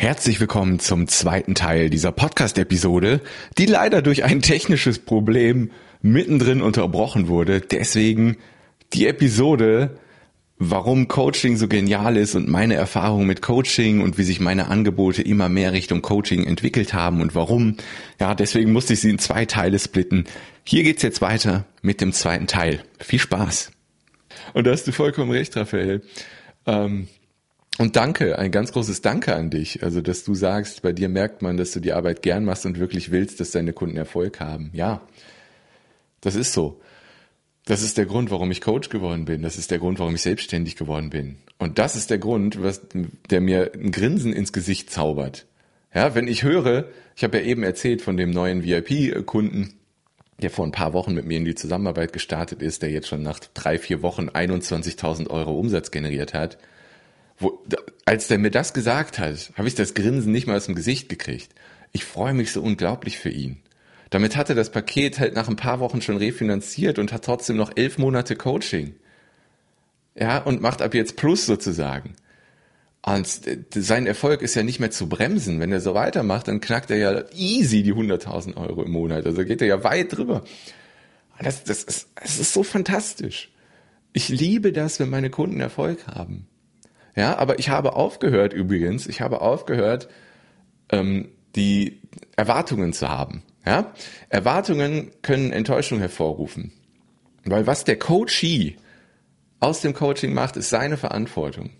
Herzlich willkommen zum zweiten Teil dieser Podcast-Episode, die leider durch ein technisches Problem mittendrin unterbrochen wurde. Deswegen die Episode, warum Coaching so genial ist und meine Erfahrung mit Coaching und wie sich meine Angebote immer mehr Richtung Coaching entwickelt haben und warum. Ja, deswegen musste ich sie in zwei Teile splitten. Hier geht's jetzt weiter mit dem zweiten Teil. Viel Spaß. Und da hast du vollkommen recht, Raphael. Und danke, ein ganz großes Danke an dich. Also, dass du sagst, bei dir merkt man, dass du die Arbeit gern machst und wirklich willst, dass deine Kunden Erfolg haben. Ja, das ist so. Das ist der Grund, warum ich Coach geworden bin. Das ist der Grund, warum ich selbstständig geworden bin. Und das ist der Grund, der mir ein Grinsen ins Gesicht zaubert. Ja, wenn ich höre, ich habe ja eben erzählt von dem neuen VIP-Kunden, der vor ein paar Wochen mit mir in die Zusammenarbeit gestartet ist, der jetzt schon nach 3-4 Wochen 21.000 Euro Umsatz generiert hat. Als der mir das gesagt hat, habe ich das Grinsen nicht mal aus dem Gesicht gekriegt. Ich freue mich so unglaublich für ihn. Damit hat er das Paket halt nach ein paar Wochen schon refinanziert und hat trotzdem noch 11 Monate Coaching. Ja, und macht ab jetzt Plus sozusagen. Und sein Erfolg ist ja nicht mehr zu bremsen. Wenn er so weitermacht, dann knackt er ja easy die 100.000 Euro im Monat. Also geht er ja weit drüber. Das ist so fantastisch. Ich liebe das, wenn meine Kunden Erfolg haben. Ja, aber ich habe aufgehört übrigens, die Erwartungen zu haben. Ja? Erwartungen können Enttäuschung hervorrufen. Weil was der Coachee aus dem Coaching macht, ist seine Verantwortung.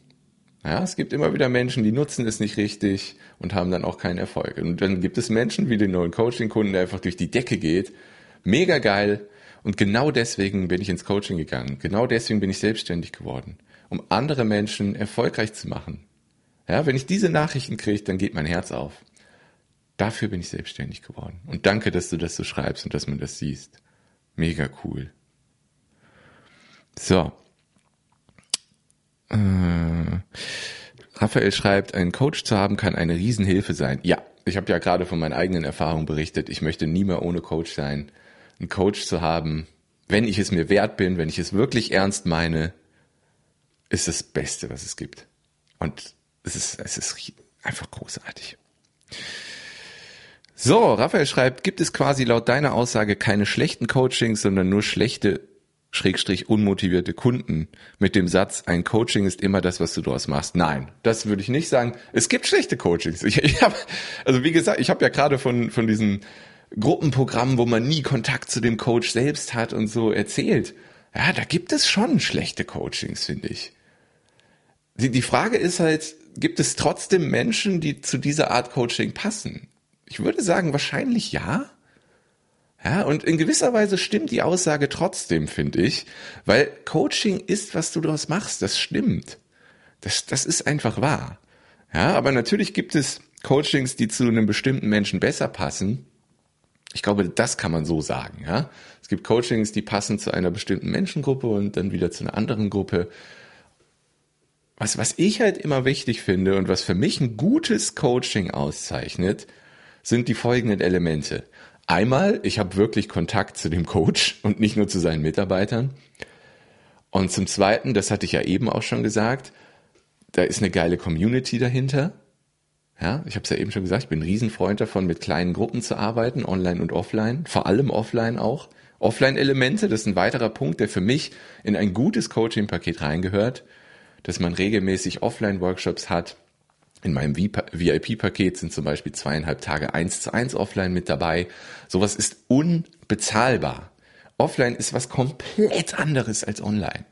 Ja, es gibt immer wieder Menschen, die nutzen es nicht richtig und haben dann auch keinen Erfolg. Und dann gibt es Menschen wie den neuen Coaching-Kunden, der einfach durch die Decke geht. Mega geil. Und genau deswegen bin ich ins Coaching gegangen. Genau deswegen bin ich selbstständig geworden, um andere Menschen erfolgreich zu machen. Ja, wenn ich diese Nachrichten kriege, dann geht mein Herz auf. Dafür bin ich selbstständig geworden. Und danke, dass du das so schreibst und dass man das siehst. Mega cool. So. Raphael schreibt, einen Coach zu haben kann eine Riesenhilfe sein. Ja, ich habe ja gerade von meinen eigenen Erfahrungen berichtet. Ich möchte nie mehr ohne Coach sein. Einen Coach zu haben, wenn ich es mir wert bin, wenn ich es wirklich ernst meine, ist das Beste, was es gibt. Und es ist einfach großartig. So, Raphael schreibt, gibt es quasi laut deiner Aussage keine schlechten Coachings, sondern nur schlechte, / unmotivierte Kunden mit dem Satz, ein Coaching ist immer das, was du daraus machst. Nein, das würde ich nicht sagen. Es gibt schlechte Coachings. Ich habe ja gerade von diesen Gruppenprogrammen, wo man nie Kontakt zu dem Coach selbst hat und so erzählt. Ja, da gibt es schon schlechte Coachings, finde ich. Die Frage ist halt, gibt es trotzdem Menschen, die zu dieser Art Coaching passen? Ich würde sagen, wahrscheinlich ja. Ja, und in gewisser Weise stimmt die Aussage trotzdem, finde ich, weil Coaching ist, was du daraus machst, das stimmt. Das ist einfach wahr. Ja, aber natürlich gibt es Coachings, die zu einem bestimmten Menschen besser passen. Ich glaube, das kann man so sagen. Ja? Es gibt Coachings, die passen zu einer bestimmten Menschengruppe und dann wieder zu einer anderen Gruppe. Was ich halt immer wichtig finde und was für mich ein gutes Coaching auszeichnet, sind die folgenden Elemente. Einmal, ich habe wirklich Kontakt zu dem Coach und nicht nur zu seinen Mitarbeitern. Und zum Zweiten, das hatte ich ja eben auch schon gesagt, da ist eine geile Community dahinter. Ja, ich habe es ja eben schon gesagt, ich bin ein Riesenfreund davon, mit kleinen Gruppen zu arbeiten, online und offline, vor allem offline auch. Offline-Elemente, das ist ein weiterer Punkt, der für mich in ein gutes Coaching-Paket reingehört, dass man regelmäßig Offline-Workshops hat. In meinem VIP-Paket sind zum Beispiel 2,5 Tage 1:1 offline mit dabei. Sowas ist unbezahlbar. Offline ist was komplett anderes als online.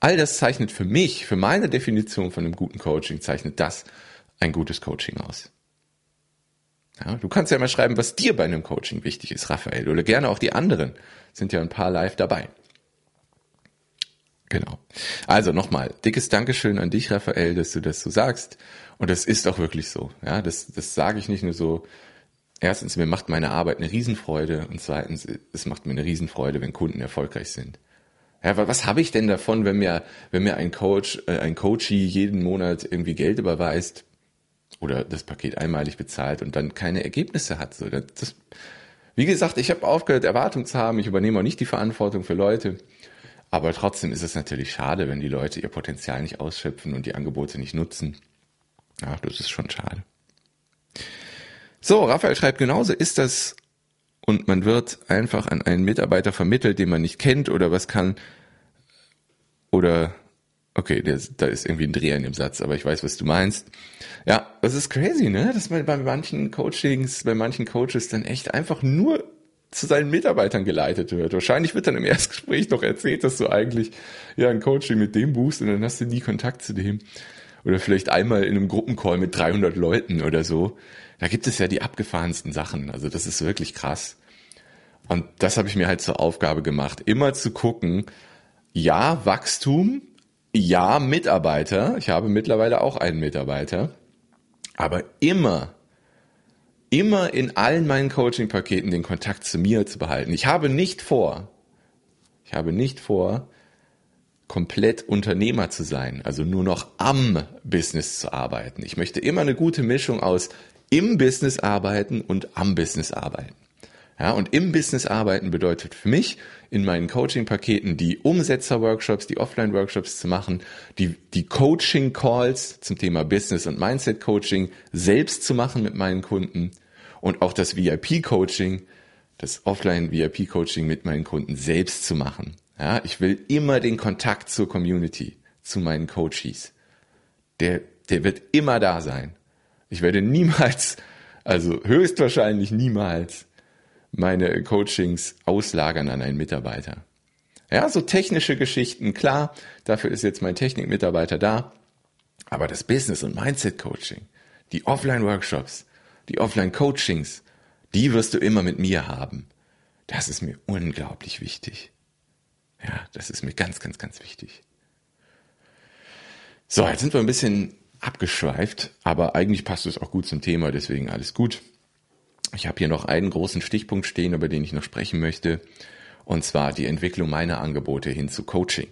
All das zeichnet für mich, für meine Definition von einem guten Coaching, zeichnet das ein gutes Coaching aus. Ja, du kannst ja mal schreiben, was dir bei einem Coaching wichtig ist, Raphael, oder gerne auch die anderen. Sind ja ein paar live dabei. Genau. Also nochmal, dickes Dankeschön an dich, Raphael, dass du das so sagst. Und das ist auch wirklich so. Ja, das sage ich nicht nur so. Erstens, mir macht meine Arbeit eine Riesenfreude. Und zweitens, es macht mir eine Riesenfreude, wenn Kunden erfolgreich sind. Ja, was habe ich denn davon, wenn mir ein Coachee jeden Monat irgendwie Geld überweist? Oder das Paket einmalig bezahlt und dann keine Ergebnisse hat. So, wie gesagt, ich habe aufgehört, Erwartungen zu haben. Ich übernehme auch nicht die Verantwortung für Leute. Aber trotzdem ist es natürlich schade, wenn die Leute ihr Potenzial nicht ausschöpfen und die Angebote nicht nutzen. Ach, das ist schon schade. So, Raphael schreibt, genauso ist das und man wird einfach an einen Mitarbeiter vermittelt, den man nicht kennt oder was kann oder, okay, da ist irgendwie ein Dreher in dem Satz, aber ich weiß, was du meinst. Ja, das ist crazy, ne? Dass man bei manchen Coachings, bei manchen Coaches dann echt einfach nur zu seinen Mitarbeitern geleitet wird. Wahrscheinlich wird dann im Erstgespräch noch erzählt, dass du eigentlich ja ein Coaching mit dem buchst und dann hast du nie Kontakt zu dem. Oder vielleicht einmal in einem Gruppencall mit 300 Leuten oder so. Da gibt es ja die abgefahrensten Sachen. Also das ist wirklich krass. Und das habe ich mir halt zur Aufgabe gemacht, immer zu gucken, ja, Wachstum, ja, Mitarbeiter. Ich habe mittlerweile auch einen Mitarbeiter. Aber immer in allen meinen Coaching-Paketen den Kontakt zu mir zu behalten. Ich habe nicht vor, komplett Unternehmer zu sein, also nur noch am Business zu arbeiten. Ich möchte immer eine gute Mischung aus im Business arbeiten und am Business arbeiten. Ja, und im Business arbeiten bedeutet für mich, in meinen Coaching-Paketen die Umsetzer-Workshops, die Offline-Workshops zu machen, die Coaching-Calls zum Thema Business- und Mindset-Coaching selbst zu machen mit meinen Kunden und auch das VIP-Coaching, das Offline-VIP-Coaching mit meinen Kunden selbst zu machen. Ja, ich will immer den Kontakt zur Community, zu meinen Coaches. Der wird immer da sein. Ich werde niemals, also höchstwahrscheinlich niemals, meine Coachings auslagern an einen Mitarbeiter. Ja, so technische Geschichten, klar, dafür ist jetzt mein Technikmitarbeiter da, aber das Business- und Mindset-Coaching, die Offline-Workshops, die Offline-Coachings, die wirst du immer mit mir haben. Das ist mir unglaublich wichtig. Ja, das ist mir ganz, ganz, ganz wichtig. So, jetzt sind wir ein bisschen abgeschweift, aber eigentlich passt es auch gut zum Thema, deswegen alles gut. Ich habe hier noch einen großen Stichpunkt stehen, über den ich noch sprechen möchte, und zwar die Entwicklung meiner Angebote hin zu Coaching.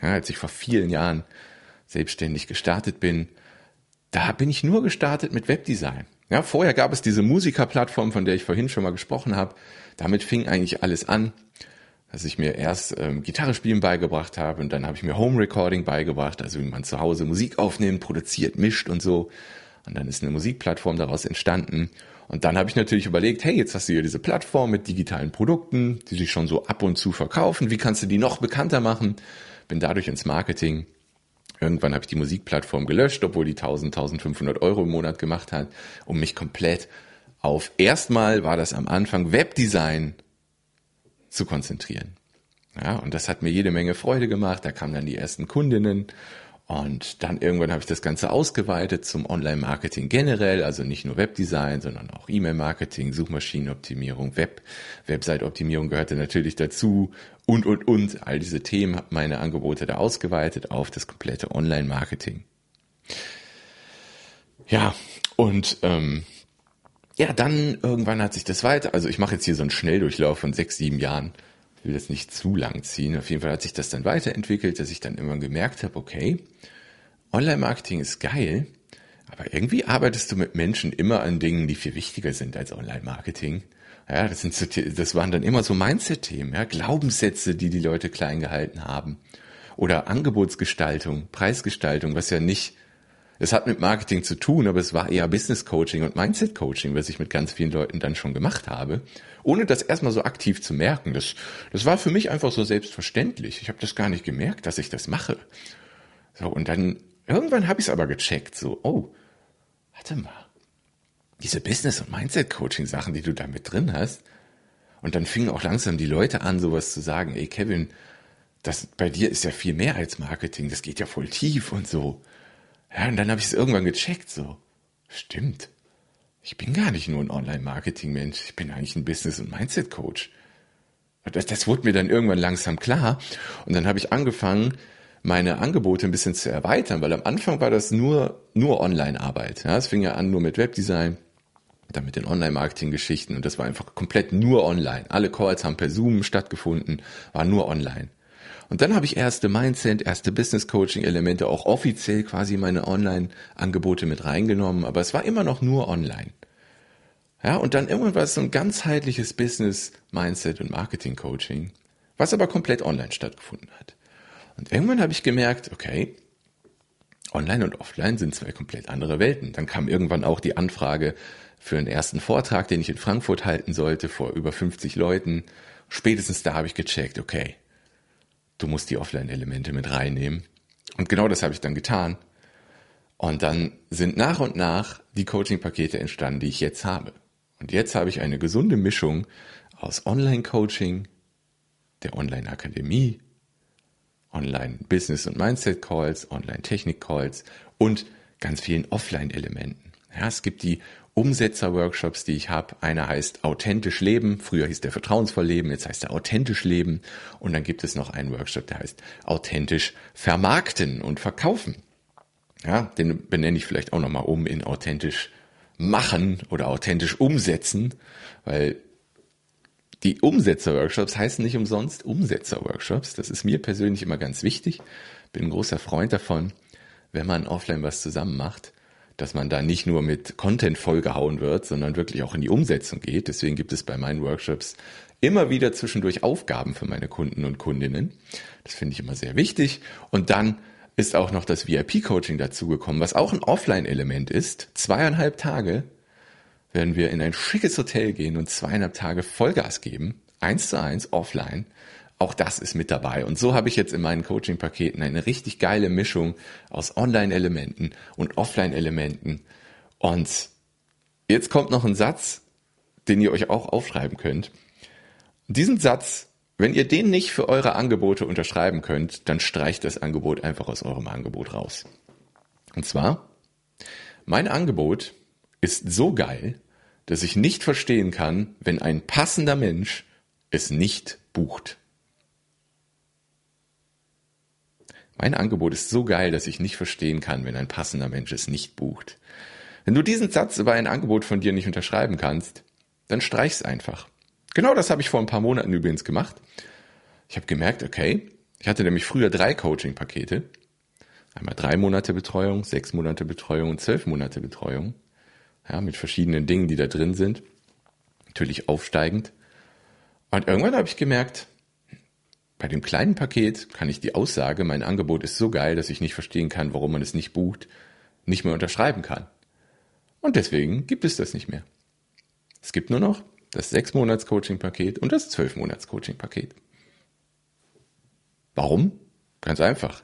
Ja, als ich vor vielen Jahren selbstständig gestartet bin, da bin ich nur gestartet mit Webdesign. Ja, vorher gab es diese Musikerplattform, von der ich vorhin schon mal gesprochen habe. Damit fing eigentlich alles an, dass ich mir erst Gitarre spielen beigebracht habe und dann habe ich mir Home Recording beigebracht, also wie man zu Hause Musik aufnimmt, produziert, mischt und so. Und dann ist eine Musikplattform daraus entstanden. Und dann habe ich natürlich überlegt, hey, jetzt hast du hier diese Plattform mit digitalen Produkten, die sich schon so ab und zu verkaufen. Wie kannst du die noch bekannter machen? Bin dadurch ins Marketing. Irgendwann habe ich die Musikplattform gelöscht, obwohl die 1.500 Euro im Monat gemacht hat, um mich komplett auf, erstmal war das am Anfang, Webdesign zu konzentrieren. Ja, und das hat mir jede Menge Freude gemacht. Da kamen dann die ersten Kundinnen. Und dann irgendwann habe ich das Ganze ausgeweitet zum Online-Marketing generell, also nicht nur Webdesign, sondern auch E-Mail-Marketing, Suchmaschinenoptimierung, Website-Optimierung gehörte natürlich dazu und. All diese Themen habe meine Angebote da ausgeweitet auf das komplette Online-Marketing. Ja, und dann irgendwann hat sich das weiter, also ich mache jetzt hier so einen Schnelldurchlauf von 6-7 Jahren, ich will das nicht zu lang ziehen. Auf jeden Fall hat sich das dann weiterentwickelt, dass ich dann immer gemerkt habe, okay, Online-Marketing ist geil, aber irgendwie arbeitest du mit Menschen immer an Dingen, die viel wichtiger sind als Online-Marketing. Ja, das waren dann immer so Mindset-Themen, ja, Glaubenssätze, die Leute klein gehalten haben. Oder Angebotsgestaltung, Preisgestaltung, was ja nicht, es hat mit Marketing zu tun, aber es war eher Business-Coaching und Mindset-Coaching, was ich mit ganz vielen Leuten dann schon gemacht habe, ohne das erstmal so aktiv zu merken. Das war für mich einfach so selbstverständlich. Ich habe das gar nicht gemerkt, dass ich das mache. So, und dann irgendwann habe ich es aber gecheckt, so, oh, warte mal, diese Business- und Mindset-Coaching-Sachen, die du da mit drin hast. Und dann fingen auch langsam die Leute an, sowas zu sagen, ey Kevin, das bei dir ist ja viel mehr als Marketing, das geht ja voll tief und so. Ja, und dann habe ich es irgendwann gecheckt, so, stimmt, ich bin gar nicht nur ein Online-Marketing-Mensch, ich bin eigentlich ein Business- und Mindset-Coach. Das wurde mir dann irgendwann langsam klar und dann habe ich angefangen, meine Angebote ein bisschen zu erweitern, weil am Anfang war das nur Online-Arbeit. Ja, es fing ja an nur mit Webdesign, dann mit den Online-Marketing-Geschichten und das war einfach komplett nur online. Alle Calls haben per Zoom stattgefunden, war nur online. Und dann habe ich erste Mindset, erste Business-Coaching-Elemente, auch offiziell quasi meine Online-Angebote mit reingenommen, aber es war immer noch nur online. Ja, und dann irgendwann war es so ein ganzheitliches Business-Mindset und Marketing-Coaching, was aber komplett online stattgefunden hat. Und irgendwann habe ich gemerkt, okay, Online und Offline sind zwei komplett andere Welten. Dann kam irgendwann auch die Anfrage für einen ersten Vortrag, den ich in Frankfurt halten sollte, vor über 50 Leuten. Spätestens da habe ich gecheckt, okay, du musst die Offline-Elemente mit reinnehmen. Und genau das habe ich dann getan. Und dann sind nach und nach die Coaching-Pakete entstanden, die ich jetzt habe. Und jetzt habe ich eine gesunde Mischung aus Online-Coaching, der Online-Akademie, Online-Business- und Mindset-Calls, Online-Technik-Calls und ganz vielen Offline-Elementen. Ja, es gibt die Umsetzer-Workshops, die ich habe. Einer heißt Authentisch Leben. Früher hieß der Vertrauensvoll Leben, jetzt heißt er Authentisch Leben. Und dann gibt es noch einen Workshop, der heißt Authentisch Vermarkten und Verkaufen. Ja, den benenne ich vielleicht auch nochmal um in Authentisch Machen oder Authentisch Umsetzen, weil die Umsetzer-Workshops heißen nicht umsonst Umsetzer-Workshops. Das ist mir persönlich immer ganz wichtig. Bin ein großer Freund davon, wenn man offline was zusammen macht, dass man da nicht nur mit Content vollgehauen wird, sondern wirklich auch in die Umsetzung geht. Deswegen gibt es bei meinen Workshops immer wieder zwischendurch Aufgaben für meine Kunden und Kundinnen. Das finde ich immer sehr wichtig. Und dann ist auch noch das VIP-Coaching dazugekommen, was auch ein Offline-Element ist. 2,5 Tage werden wir in ein schickes Hotel gehen und 2,5 Tage Vollgas geben, 1:1 offline. Auch das ist mit dabei. Und so habe ich jetzt in meinen Coaching-Paketen eine richtig geile Mischung aus Online-Elementen und Offline-Elementen. Und jetzt kommt noch ein Satz, den ihr euch auch aufschreiben könnt. Diesen Satz, wenn ihr den nicht für eure Angebote unterschreiben könnt, dann streicht das Angebot einfach aus eurem Angebot raus. Und zwar, mein Angebot ist so geil, dass ich nicht verstehen kann, wenn ein passender Mensch es nicht bucht. Mein Angebot ist so geil, dass ich nicht verstehen kann, wenn ein passender Mensch es nicht bucht. Wenn du diesen Satz über ein Angebot von dir nicht unterschreiben kannst, dann streich's einfach. Genau das habe ich vor ein paar Monaten übrigens gemacht. Ich habe gemerkt, okay, ich hatte nämlich früher 3 Coaching-Pakete. Einmal 3 Monate Betreuung, 6 Monate Betreuung und 12 Monate Betreuung. Ja, mit verschiedenen Dingen, die da drin sind. Natürlich aufsteigend. Und irgendwann habe ich gemerkt, bei dem kleinen Paket kann ich die Aussage, mein Angebot ist so geil, dass ich nicht verstehen kann, warum man es nicht bucht, nicht mehr unterschreiben kann. Und deswegen gibt es das nicht mehr. Es gibt nur noch das 6-Monats-Coaching-Paket und das 12-Monats-Coaching-Paket. Warum? Ganz einfach.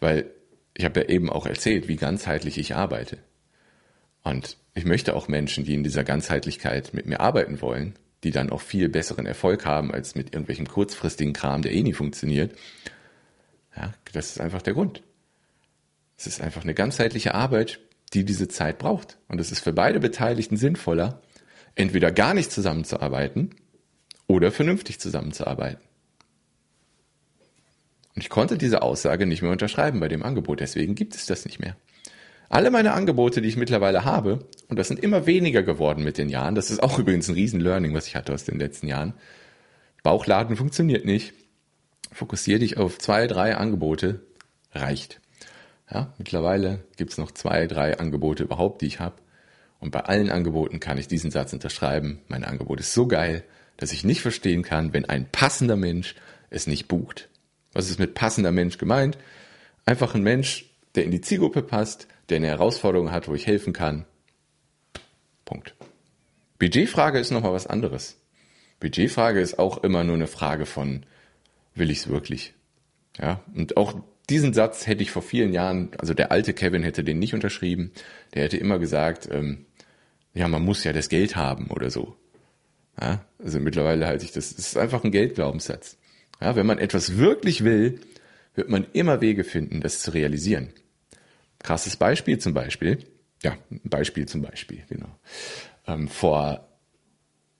Weil ich habe ja eben auch erzählt, wie ganzheitlich ich arbeite. Und ich möchte auch Menschen, die in dieser Ganzheitlichkeit mit mir arbeiten wollen, die dann auch viel besseren Erfolg haben als mit irgendwelchem kurzfristigen Kram, der eh nie funktioniert. Ja, das ist einfach der Grund. Es ist einfach eine ganzheitliche Arbeit, die diese Zeit braucht. Und es ist für beide Beteiligten sinnvoller, entweder gar nicht zusammenzuarbeiten oder vernünftig zusammenzuarbeiten. Und ich konnte diese Aussage nicht mehr unterschreiben bei dem Angebot, deswegen gibt es das nicht mehr. Alle meine Angebote, die ich mittlerweile habe, und das sind immer weniger geworden mit den Jahren, das ist auch übrigens ein Riesen-Learning, was ich hatte aus den letzten Jahren. Bauchladen funktioniert nicht. Fokussier dich auf 2, 3 Angebote, reicht. Ja, mittlerweile gibt es noch 2, 3 Angebote überhaupt, die ich habe. Und bei allen Angeboten kann ich diesen Satz unterschreiben. Mein Angebot ist so geil, dass ich nicht verstehen kann, wenn ein passender Mensch es nicht bucht. Was ist mit passender Mensch gemeint? Einfach ein Mensch, der in die Zielgruppe passt, der eine Herausforderung hat, wo ich helfen kann. Punkt. Budgetfrage ist nochmal was anderes. Budgetfrage ist auch immer nur eine Frage von, will ich es wirklich? Ja, und auch diesen Satz hätte ich vor vielen Jahren, also der alte Kevin hätte den nicht unterschrieben, der hätte immer gesagt, ja, man muss ja das Geld haben oder so. Ja, also mittlerweile halte ich das ist einfach ein Geldglaubenssatz. Ja, wenn man etwas wirklich will, wird man immer Wege finden, das zu realisieren. Krasses Beispiel zum Beispiel. Ja, ein Beispiel zum Beispiel, genau. Vor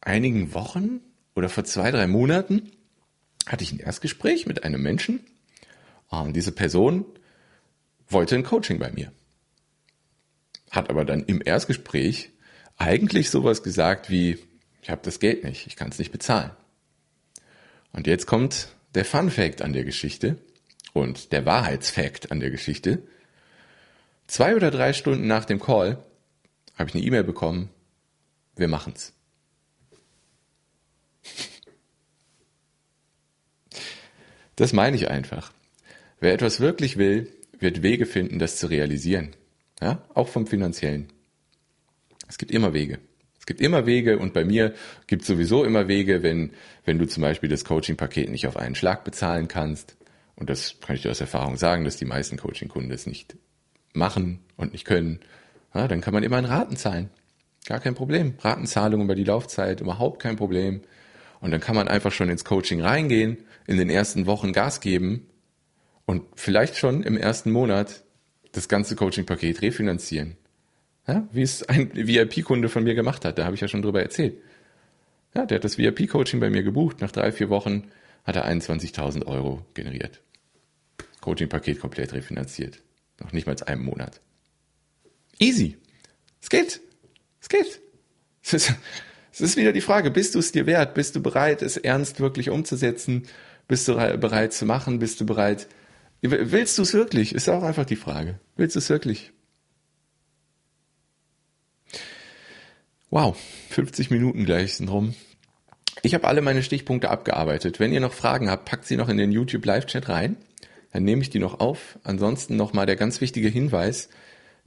einigen Wochen oder vor 2, 3 Monaten hatte ich ein Erstgespräch mit einem Menschen. Und diese Person wollte ein Coaching bei mir. Hat aber dann im Erstgespräch eigentlich sowas gesagt wie, ich habe das Geld nicht, ich kann es nicht bezahlen. Und jetzt kommt der Fun-Fact an der Geschichte und der Wahrheitsfact an der Geschichte. 2 oder 3 Stunden nach dem Call habe ich eine E-Mail bekommen, wir machen's. Das meine ich einfach. Wer etwas wirklich will, wird Wege finden, das zu realisieren. Ja? Auch vom Finanziellen. Es gibt immer Wege. Es gibt immer Wege und bei mir gibt es sowieso immer Wege, wenn du zum Beispiel das Coaching-Paket nicht auf einen Schlag bezahlen kannst. Und das kann ich dir aus Erfahrung sagen, dass die meisten Coaching-Kunden das nicht machen und nicht können. Ja, dann kann man immer in Raten zahlen. Gar kein Problem. Ratenzahlungen über die Laufzeit, überhaupt kein Problem. Und dann kann man einfach schon ins Coaching reingehen, in den ersten Wochen Gas geben und vielleicht schon im ersten Monat das ganze Coaching-Paket refinanzieren. Ja, wie es ein VIP-Kunde von mir gemacht hat, da habe ich ja schon drüber erzählt. Ja, der hat das VIP-Coaching bei mir gebucht, nach 3-4 Wochen hat er 21.000 Euro generiert. Das Coaching-Paket komplett refinanziert. Noch nicht mal in einem Monat. Easy. Es geht. Es geht. Es ist wieder die Frage, bist du es dir wert? Bist du bereit, es ernst wirklich umzusetzen? Bist du bereit zu machen? Bist du bereit? Willst du es wirklich? Ist auch einfach die Frage. Willst du es wirklich? Wow, 50 Minuten gleich sind rum. Ich habe alle meine Stichpunkte abgearbeitet. Wenn ihr noch Fragen habt, packt sie noch in den YouTube-Live-Chat rein. Dann nehme ich die noch auf. Ansonsten nochmal der ganz wichtige Hinweis.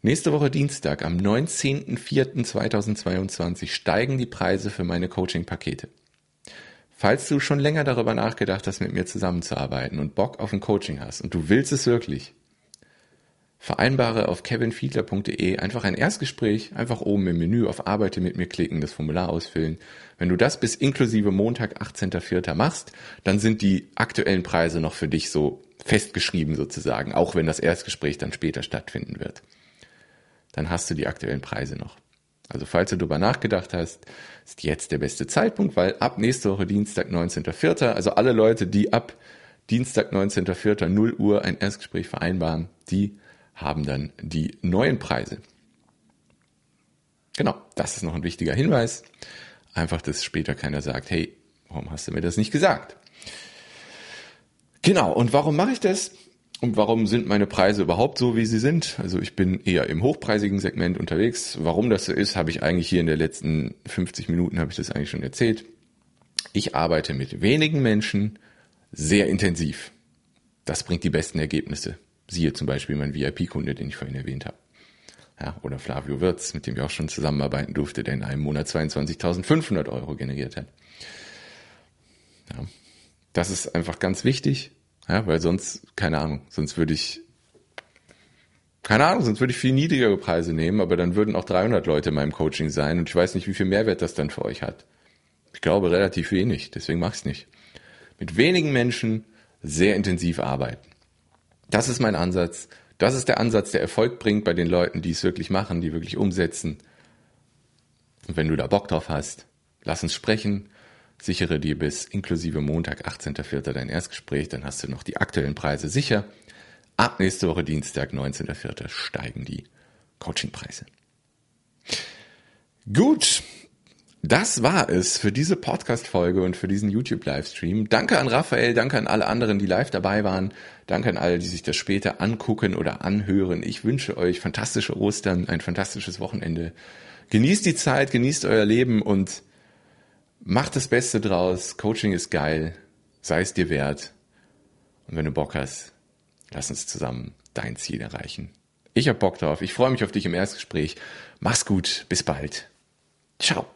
Nächste Woche Dienstag, am 19.04.2022, steigen die Preise für meine Coaching-Pakete. Falls du schon länger darüber nachgedacht hast, mit mir zusammenzuarbeiten und Bock auf ein Coaching hast und du willst es wirklich, vereinbare auf kevinfiedler.de einfach ein Erstgespräch, einfach oben im Menü auf Arbeite mit mir klicken, das Formular ausfüllen. Wenn du das bis inklusive Montag, 18.04. machst, dann sind die aktuellen Preise noch für dich so festgeschrieben sozusagen, auch wenn das Erstgespräch dann später stattfinden wird. Dann hast du die aktuellen Preise noch. Also falls du darüber nachgedacht hast, ist jetzt der beste Zeitpunkt, weil ab nächste Woche Dienstag, 19.04., also alle Leute, die ab Dienstag, 19.04. 0 Uhr ein Erstgespräch vereinbaren, die haben dann die neuen Preise. Genau, das ist noch ein wichtiger Hinweis. Einfach, dass später keiner sagt, hey, warum hast du mir das nicht gesagt? Genau, und warum mache ich das? Und warum sind meine Preise überhaupt so, wie sie sind? Also ich bin eher im hochpreisigen Segment unterwegs. Warum das so ist, habe ich eigentlich hier in den letzten 50 Minuten, habe ich das eigentlich schon erzählt. Ich arbeite mit wenigen Menschen sehr intensiv. Das bringt die besten Ergebnisse. Siehe zum Beispiel mein VIP-Kunde, den ich vorhin erwähnt habe. Ja, oder Flavio Wirtz, mit dem ich auch schon zusammenarbeiten durfte, der in einem Monat 22.500 Euro generiert hat. Ja, das ist einfach ganz wichtig. Ja, weil sonst, sonst würde ich viel niedrigere Preise nehmen, aber dann würden auch 300 Leute in meinem Coaching sein und ich weiß nicht, wie viel Mehrwert das dann für euch hat. Ich glaube, relativ wenig, deswegen mach ich's nicht. Mit wenigen Menschen sehr intensiv arbeiten. Das ist mein Ansatz. Das ist der Ansatz, der Erfolg bringt bei den Leuten, die es wirklich machen, die wirklich umsetzen. Und wenn du da Bock drauf hast, lass uns sprechen. Sichere dir bis inklusive Montag, 18.04. dein Erstgespräch, dann hast du noch die aktuellen Preise sicher. Ab nächste Woche Dienstag, 19.04. steigen die Coachingpreise. Gut, das war es für diese Podcast-Folge und für diesen YouTube-Livestream. Danke an Raphael, danke an alle anderen, die live dabei waren. Danke an alle, die sich das später angucken oder anhören. Ich wünsche euch fantastische Ostern, ein fantastisches Wochenende. Genießt die Zeit, genießt euer Leben und macht das Beste draus. Coaching ist geil. Sei es dir wert. Und wenn du Bock hast, lass uns zusammen dein Ziel erreichen. Ich hab Bock drauf. Ich freue mich auf dich im Erstgespräch. Mach's gut. Bis bald. Ciao.